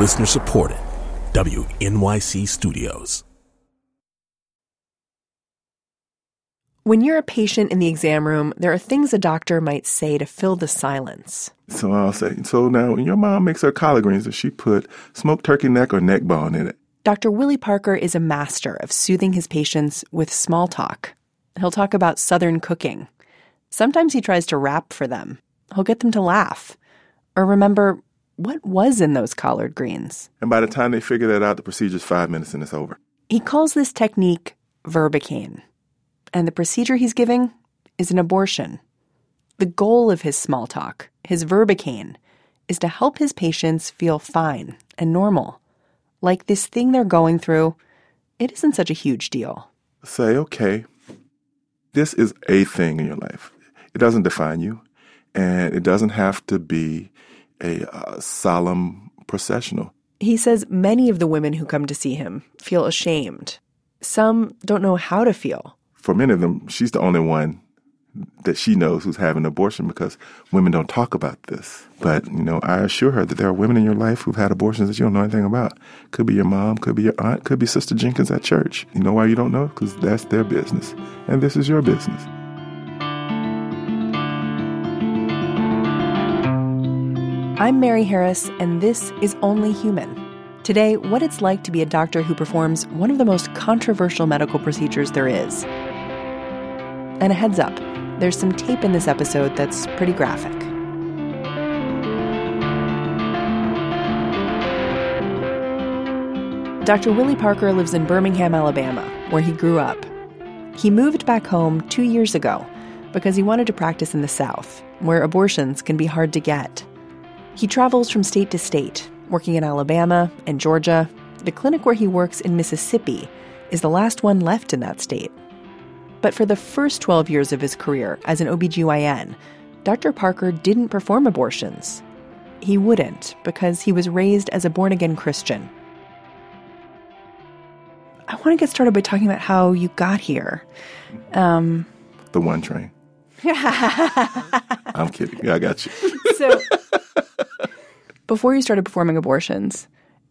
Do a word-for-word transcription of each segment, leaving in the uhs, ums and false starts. Listener supported. W N Y C Studios. When you're a patient in the exam room, there are things a doctor might say to fill the silence. So I'll say, so now when your mom makes her collard greens, does she put smoked turkey neck or neck bone in it? Doctor Willie Parker is a master of soothing his patients with small talk. He'll talk about Southern cooking. Sometimes he tries to rap for them. He'll get them to laugh or remember what was in those collard greens. And by the time they figure that out, the procedure's five minutes and it's over. He calls this technique verbicane. And the procedure he's giving is an abortion. The goal of his small talk, his verbicane, is to help his patients feel fine and normal. Like this thing they're going through, it isn't such a huge deal. Say, okay, this is a thing in your life. It doesn't define you, and it doesn't have to be a uh, solemn processional. He says many of the women who come to see him feel ashamed. Some don't know how to feel. For many of them, she's the only one that she knows who's having an abortion because women don't talk about this. But, you know, I assure her that there are women in your life who've had abortions that you don't know anything about. Could be your mom, could be your aunt, could be Sister Jenkins at church. You know why you don't know? Because that's their business. And this is your business. I'm Mary Harris, and this is Only Human. Today, what it's like to be a doctor who performs one of the most controversial medical procedures there is. And a heads up, there's some tape in this episode that's pretty graphic. Doctor Willie Parker lives in Birmingham, Alabama, where he grew up. He moved back home two years ago because he wanted to practice in the South, where abortions can be hard to get. He travels from state to state, working in Alabama and Georgia. The clinic where he works in Mississippi is the last one left in that state. But for the first twelve years of his career as an O B G Y N, Doctor Parker didn't perform abortions. He wouldn't because he was raised as a born-again Christian. I want to get started by talking about how you got here. Um, the one train. I'm kidding. I got you. So... Before you started performing abortions,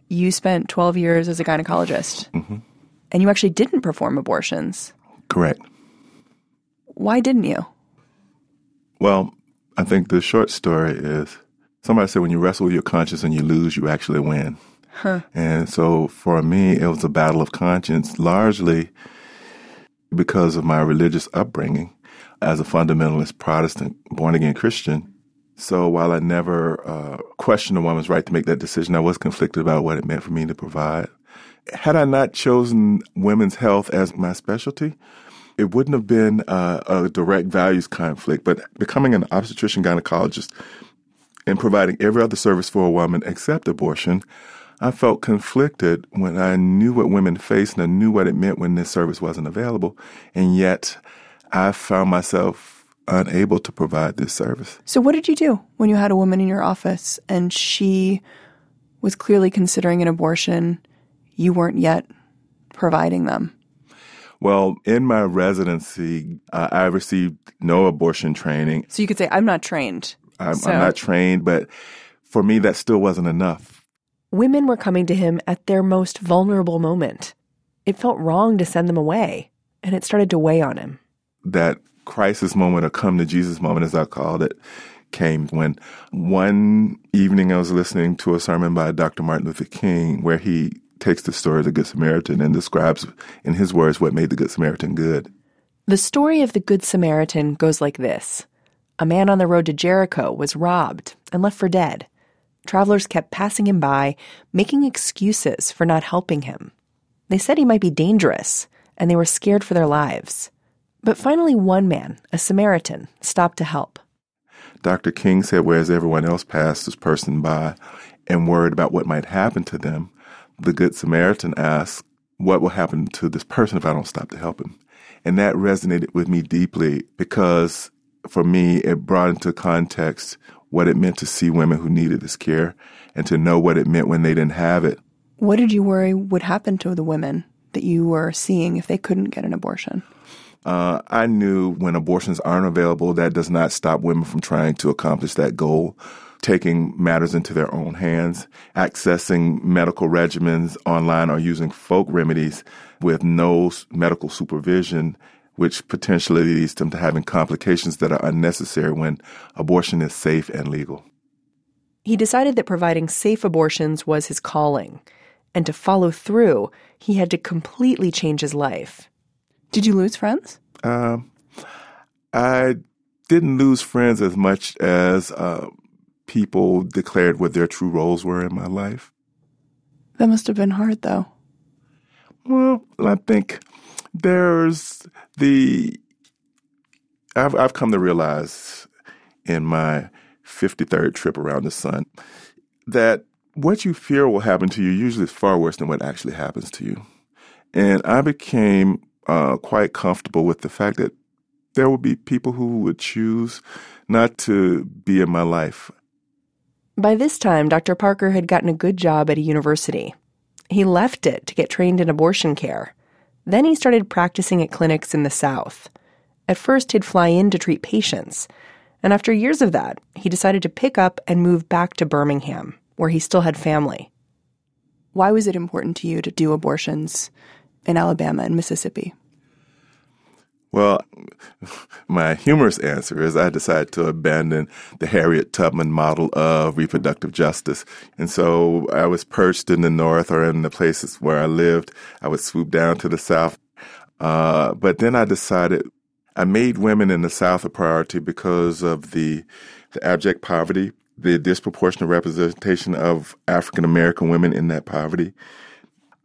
you spent twelve years as a gynecologist, mm-hmm. and you actually didn't perform abortions. Correct. Why didn't you? Well, I think the short story is somebody said when you wrestle with your conscience and you lose, you actually win. Huh. And so for me, it was a battle of conscience, largely because of my religious upbringing as a fundamentalist Protestant, born-again Christian. So while I never uh, questioned a woman's right to make that decision, I was conflicted about what it meant for me to provide. Had I not chosen women's health as my specialty, it wouldn't have been uh, a direct values conflict. But becoming an obstetrician gynecologist and providing every other service for a woman except abortion, I felt conflicted when I knew what women faced and I knew what it meant when this service wasn't available. And yet I found myself unable to provide this service. So what did you do when you had a woman in your office and she was clearly considering an abortion, you weren't yet providing them? Well, in my residency, uh, I received no abortion training. So you could say, I'm not trained. I'm, so. I'm not trained, but for me, that still wasn't enough. Women were coming to him at their most vulnerable moment. It felt wrong to send them away, and it started to weigh on him. That crisis moment or come to Jesus moment, as I called it, came when one evening I was listening to a sermon by Doctor Martin Luther King where he takes the story of the Good Samaritan and describes in his words what made the Good Samaritan good. The story of the Good Samaritan goes like this. A man on the road to Jericho was robbed and left for dead. Travelers kept passing him by, making excuses for not helping him. They said he might be dangerous, and they were scared for their lives. But finally, one man, a Samaritan, stopped to help. Doctor King said, whereas everyone else passed this person by and worried about what might happen to them, the Good Samaritan asked, what will happen to this person if I don't stop to help him? And that resonated with me deeply because, for me, it brought into context what it meant to see women who needed this care and to know what it meant when they didn't have it. What did you worry would happen to the women that you were seeing if they couldn't get an abortion? Uh, I knew when abortions aren't available, that does not stop women from trying to accomplish that goal. taking matters into their own hands, accessing medical regimens online, or using folk remedies with no medical supervision, which potentially leads them to having complications that are unnecessary when abortion is safe and legal. He decided that providing safe abortions was his calling, and to follow through, he had to completely change his life. Did you lose friends? Um, I didn't lose friends as much as uh, people declared what their true roles were in my life. That must have been hard, though. Well, I think... There's the, I've, I've come to realize in my fifty-third trip around the sun that what you fear will happen to you usually is far worse than what actually happens to you. And I became uh, quite comfortable with the fact that there would be people who would choose not to be in my life. By this time, Doctor Parker had gotten a good job at a university. He left it to get trained in abortion care. Then he started practicing at clinics in the South. At first, he'd fly in to treat patients. And after years of that, he decided to pick up and move back to Birmingham, where he still had family. Why was it important to you to do abortions in Alabama and Mississippi? Well, my humorous answer is I decided to abandon the Harriet Tubman model of reproductive justice. And so I was perched in the North or in the places where I lived. I would swoop down to the South. Uh, but then I decided I made women in the South a priority because of the, the abject poverty, the disproportionate representation of African-American women in that poverty.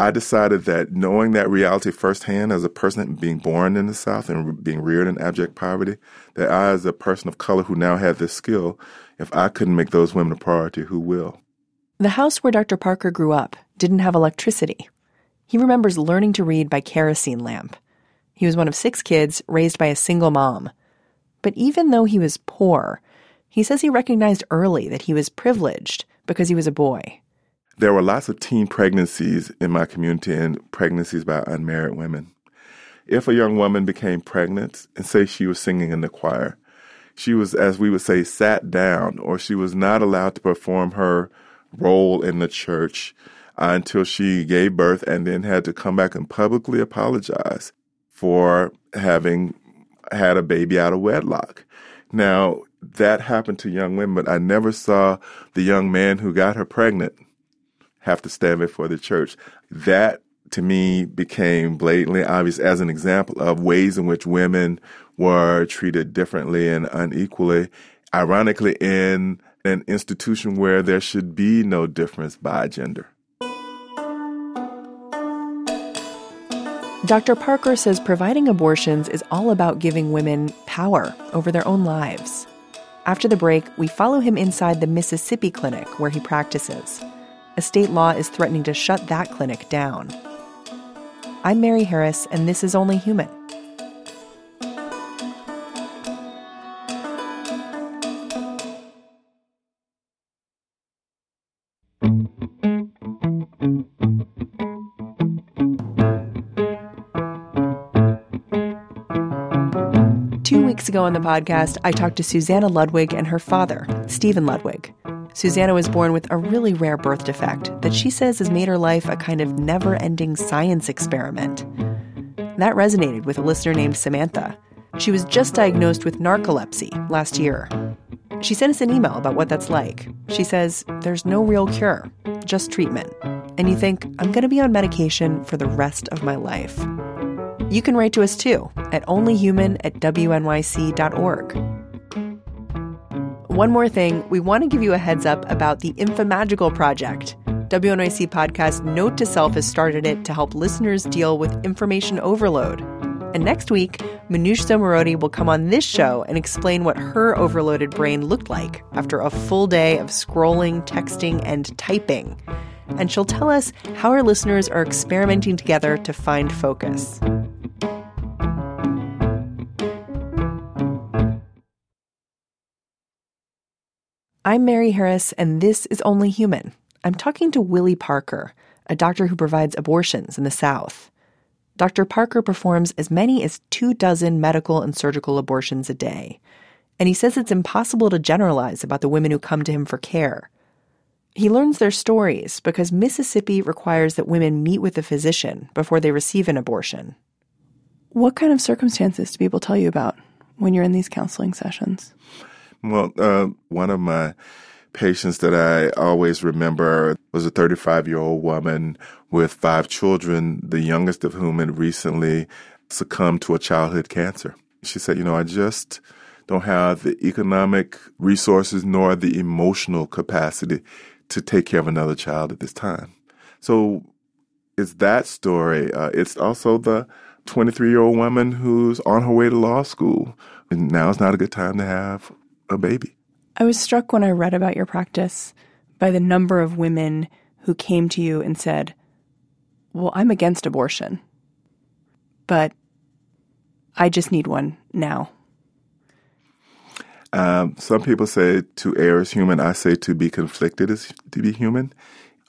I decided that knowing that reality firsthand as a person being born in the South and being reared in abject poverty, that I, as a person of color who now had this skill, if I couldn't make those women a priority, who will? The house where Doctor Parker grew up didn't have electricity. He remembers learning to read by kerosene lamp. He was one of six kids raised by a single mom. But even though he was poor, he says he recognized early that he was privileged because he was a boy. There were lots of teen pregnancies in my community and pregnancies by unmarried women. If a young woman became pregnant and say she was singing in the choir, she was, as we would say, sat down, or she was not allowed to perform her role in the church uh, until she gave birth and then had to come back and publicly apologize for having had a baby out of wedlock. Now, that happened to young women, but I never saw the young man who got her pregnant have to stand before the church. That, to me, became blatantly obvious as an example of ways in which women were treated differently and unequally, ironically in an institution where there should be no difference by gender. Doctor Parker says providing abortions is all about giving women power over their own lives. After the break, we follow him inside the Mississippi clinic where he practices. A state law is threatening to shut that clinic down. I'm Mary Harris, and this is Only Human. Two weeks ago on the podcast, I talked to Susanna Ludwig and her father, Stephen Ludwig. Susanna was born with a really rare birth defect that she says has made her life a kind of never-ending science experiment. That resonated with a listener named Samantha. She was just diagnosed with narcolepsy last year. She sent us an email about what that's like. She says, there's no real cure, just treatment. And you think, I'm going to be on medication for the rest of my life. You can write to us too at onlyhuman at w n y c dot org. One more thing, we want to give you a heads up about the Infomagical Project. W N Y C podcast Note to Self has started it to help listeners deal with information overload. And next week, Manusha Marodi will come on this show and explain what her overloaded brain looked like after a full day of scrolling, texting, and typing. And she'll tell us how our listeners are experimenting together to find focus. I'm Mary Harris, and this is Only Human. I'm talking to Willie Parker, a doctor who provides abortions in the South. Doctor Parker performs as many as two dozen medical and surgical abortions a day. and he says it's impossible to generalize about the women who come to him for care. He learns their stories because Mississippi requires that women meet with a physician before they receive an abortion. What kind of circumstances do people tell you about when you're in these counseling sessions? Well, uh, one of my patients that I always remember was a thirty-five-year-old woman with five children, the youngest of whom had recently succumbed to a childhood cancer. She said, you know, I just don't have the economic resources nor the emotional capacity to take care of another child at this time. So it's that story. Uh, it's also the twenty-three-year-old woman who's on her way to law school, and now is not a good time to have a baby. I was struck when I read about your practice by the number of women who came to you and said, well, I'm against abortion, but I just need one now. Um, some people say to err is human. I say to be conflicted is to be human.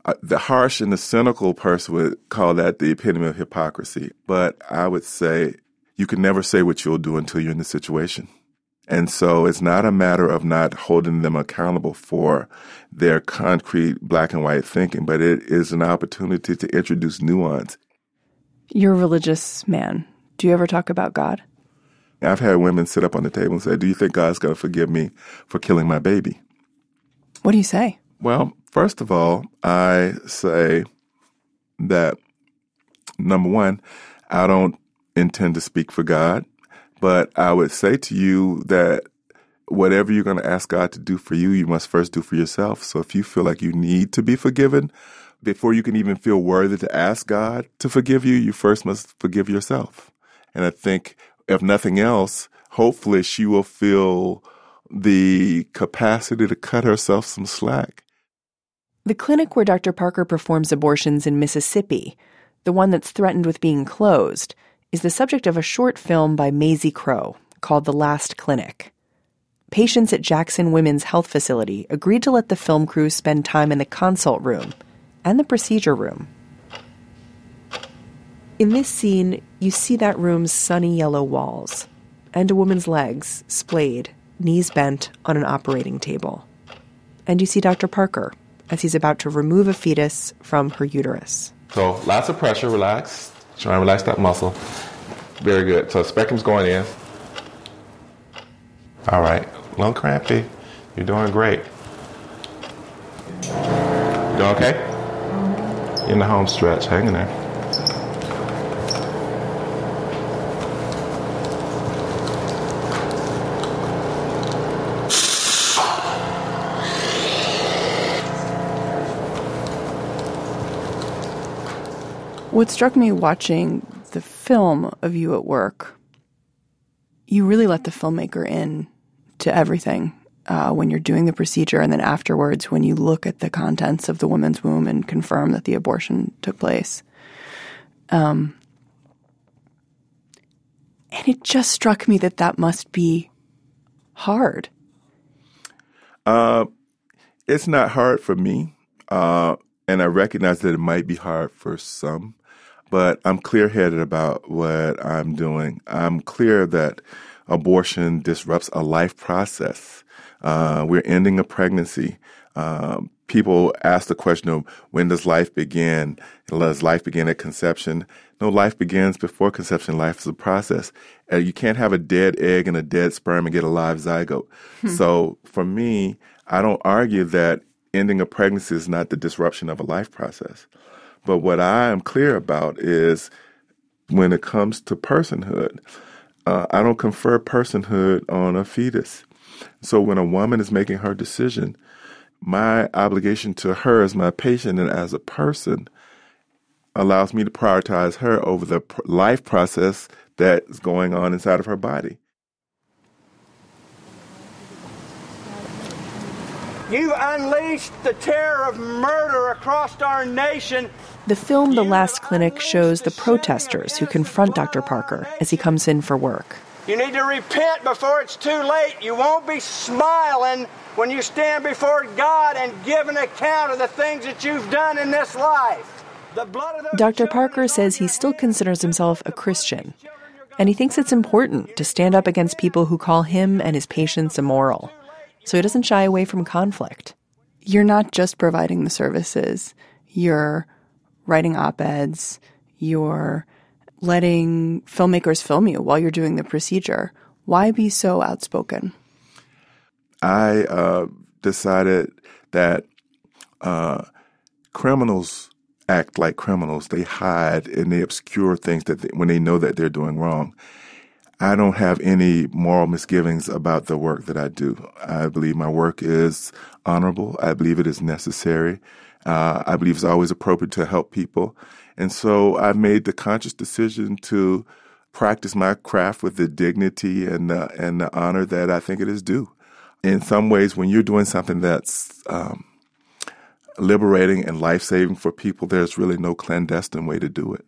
Uh, the harsh and the cynical person would call that the epitome of hypocrisy. But I would say you can never say what you'll do until you're in the situation. And so it's not a matter of not holding them accountable for their concrete black and white thinking, but it is an opportunity to introduce nuance. You're a religious man. Do you ever talk about God? I've had women sit up on the table and say, do you think God's going to forgive me for killing my baby? What do you say? Well, first of all, I say that, number one, I don't intend to speak for God, but I would say to you that whatever you're going to ask God to do for you, you must first do for yourself. So if you feel like you need to be forgiven, before you can even feel worthy to ask God to forgive you, you first must forgive yourself. And I think, if nothing else, hopefully she will feel the capacity to cut herself some slack. The clinic where Doctor Parker performs abortions in Mississippi, the one that's threatened with being closed, is the subject of a short film by Maisie Crow called The Last Clinic. Patients at Jackson Women's Health Facility agreed to let the film crew spend time in the consult room and the procedure room. In this scene, you see that room's sunny yellow walls and a woman's legs splayed, knees bent on an operating table. And you see Doctor Parker as he's about to remove a fetus from her uterus. So lots of pressure, relax. Try and relax that muscle. Very good. So spectrum's going in. All right. A little crampy. You're doing great. You doing okay? You're in the home stretch. Hang in there. What struck me watching the film of you at work, you really let the filmmaker in to everything uh, when you're doing the procedure, and then afterwards when you look at the contents of the woman's womb and confirm that the abortion took place. Um, and it just struck me that that must be hard. Uh, it's not hard for me, uh, and I recognize that it might be hard for some. But I'm clear-headed about what I'm doing. I'm clear that abortion disrupts a life process. Uh, we're ending a pregnancy. Um, people ask the question of when does life begin? Does life begin at conception? No, life begins before conception. Life is a process. Uh, you can't have a dead egg and a dead sperm and get a live zygote. Hmm. So for me, I don't argue that ending a pregnancy is not the disruption of a life process. But what I am clear about is when it comes to personhood, uh, I don't confer personhood on a fetus. So when a woman is making her decision, my obligation to her as my patient and as a person allows me to prioritize her over the pr- life process that's going on inside of her body. You unleashed the terror of murder across our nation. The film The Last Clinic shows the protesters who confront Doctor Parker as he comes in for work. You need to repent before it's too late. You won't be smiling when you stand before God and give an account of the things that you've done in this life. The blood of Doctor Parker says he still considers himself a Christian, And he thinks it's important to stand up against people who call him and his patients immoral, so he doesn't shy away from conflict. You're not just providing the services. You're writing op-eds. You're letting filmmakers film you while you're doing the procedure. Why be so outspoken? I uh, decided that uh, criminals act like criminals. They hide and they obscure things that they, when they know that they're doing wrong. I don't have any moral misgivings about the work that I do. I believe my work is honorable. I believe it is necessary. Uh, I believe it's always appropriate to help people. And so I've made the conscious decision to practice my craft with the dignity and the, and the honor that I think it is due. In some ways, when you're doing something that's um, liberating and life-saving for people, there's really no clandestine way to do it.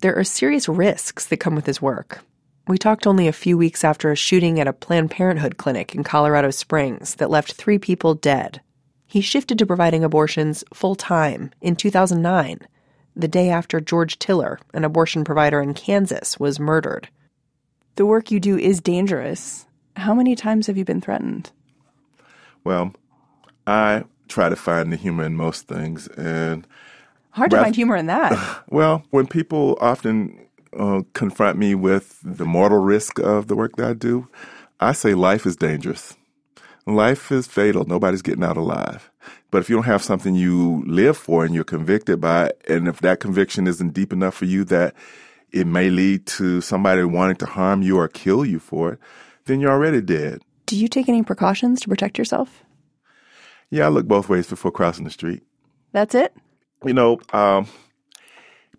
There are serious risks that come with his work. We talked only a few weeks after a shooting at a Planned Parenthood clinic in Colorado Springs that left three people dead. He shifted to providing abortions full-time in two thousand nine, the day after George Tiller, an abortion provider in Kansas, was murdered. The work you do is dangerous. How many times have you been threatened? Well, I try to find the humor in most things. and Hard to rather, find humor in that. Well, when people often Uh, confront me with the mortal risk of the work that I do, I say life is dangerous. Life is fatal. Nobody's getting out alive. But if you don't have something you live for and you're convicted by, and if that conviction isn't deep enough for you that it may lead to somebody wanting to harm you or kill you for it, then you're already dead. Do you take any precautions to protect yourself? Yeah, I look both ways before crossing the street. That's it? You know, um...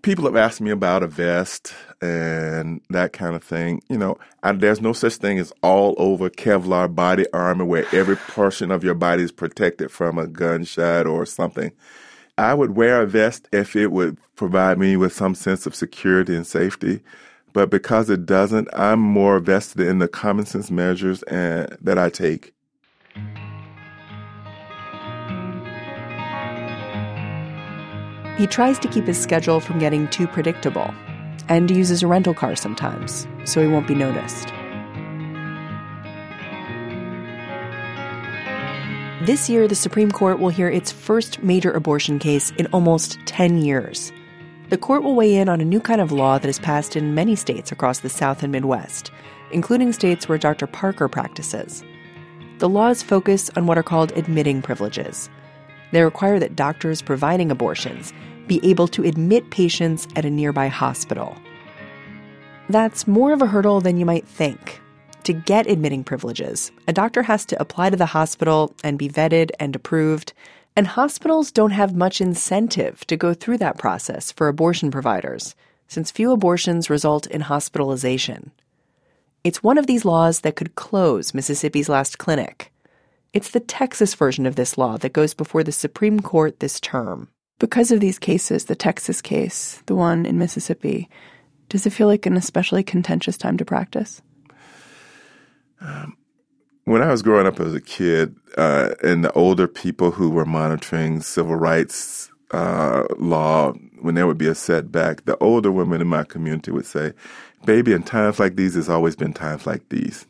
people have asked me about a vest and that kind of thing. You know, I, there's no such thing as all-over Kevlar body armor where every portion of your body is protected from a gunshot or something. I would wear a vest if it would provide me with some sense of security and safety. But because it doesn't, I'm more vested in the common sense measures and, that I take. He tries to keep his schedule from getting too predictable and uses a rental car sometimes so he won't be noticed. This year, the Supreme Court will hear its first major abortion case in almost ten years. The court will weigh in on a new kind of law that is passed in many states across the South and Midwest, including states where Doctor Parker practices. The laws focus on what are called admitting privileges. They require that doctors providing abortions be able to admit patients at a nearby hospital. That's more of a hurdle than you might think. To get admitting privileges, a doctor has to apply to the hospital and be vetted and approved, and hospitals don't have much incentive to go through that process for abortion providers, since few abortions result in hospitalization. It's one of these laws that could close Mississippi's Last Clinic. It's the Texas version of this law that goes before the Supreme Court this term. Because of these cases, the Texas case, the one in Mississippi, does it feel like an especially contentious time to practice? Um, when I was growing up as a kid, uh, and the older people who were monitoring civil rights uh, law, when there would be a setback, the older women in my community would say, "Baby, in times like these, there's always been times like these."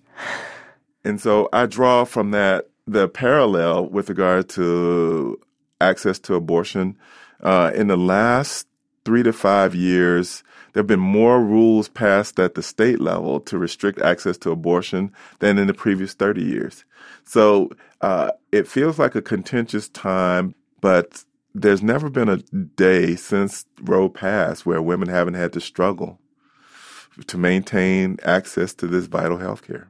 And so I draw from that the parallel with regard to access to abortion. Uh, in the last three to five years, there have been more rules passed at the state level to restrict access to abortion than in the previous thirty years. So uh, it feels like a contentious time, but there's never been a day since Roe passed where women haven't had to struggle to maintain access to this vital health care.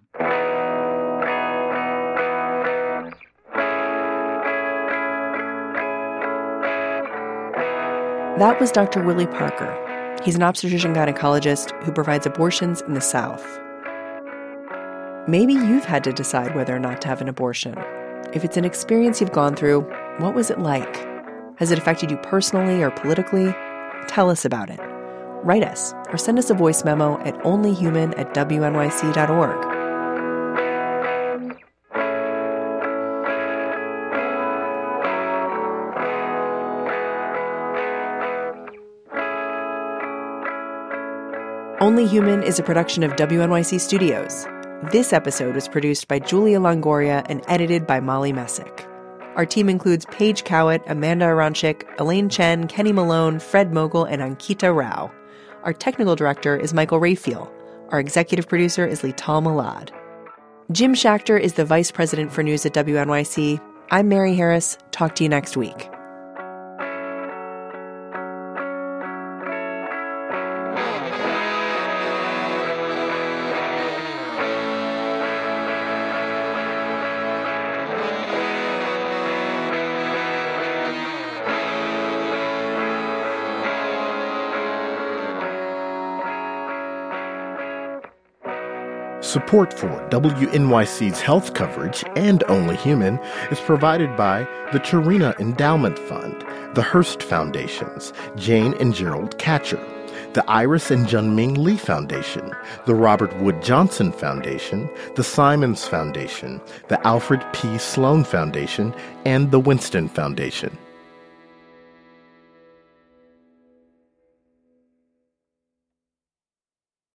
That was Doctor Willie Parker. He's an obstetrician gynecologist who provides abortions in the South. Maybe you've had to decide whether or not to have an abortion. If it's an experience you've gone through, what was it like? Has it affected you personally or politically? Tell us about it. Write us or send us a voice memo at onlyhuman at W N Y C dot org. Only Human is a production of W N Y C Studios. This episode was produced by Julia Longoria and edited by Molly Messick. Our team includes Paige Cowett, Amanda Aronchik, Elaine Chen, Kenny Malone, Fred Mogul, and Ankita Rao. Our technical director is Michael Rayfield. Our executive producer is Lital Malad. Jim Schachter is the vice president for news at W N Y C. I'm Mary Harris. Talk to you next week. Support for W N Y C's health coverage and Only Human is provided by the Charina Endowment Fund, the Hearst Foundations, Jane and Gerald Katcher, the Iris and Junming Lee Foundation, the Robert Wood Johnson Foundation, the Simons Foundation, the Alfred P. Sloan Foundation, and the Winston Foundation.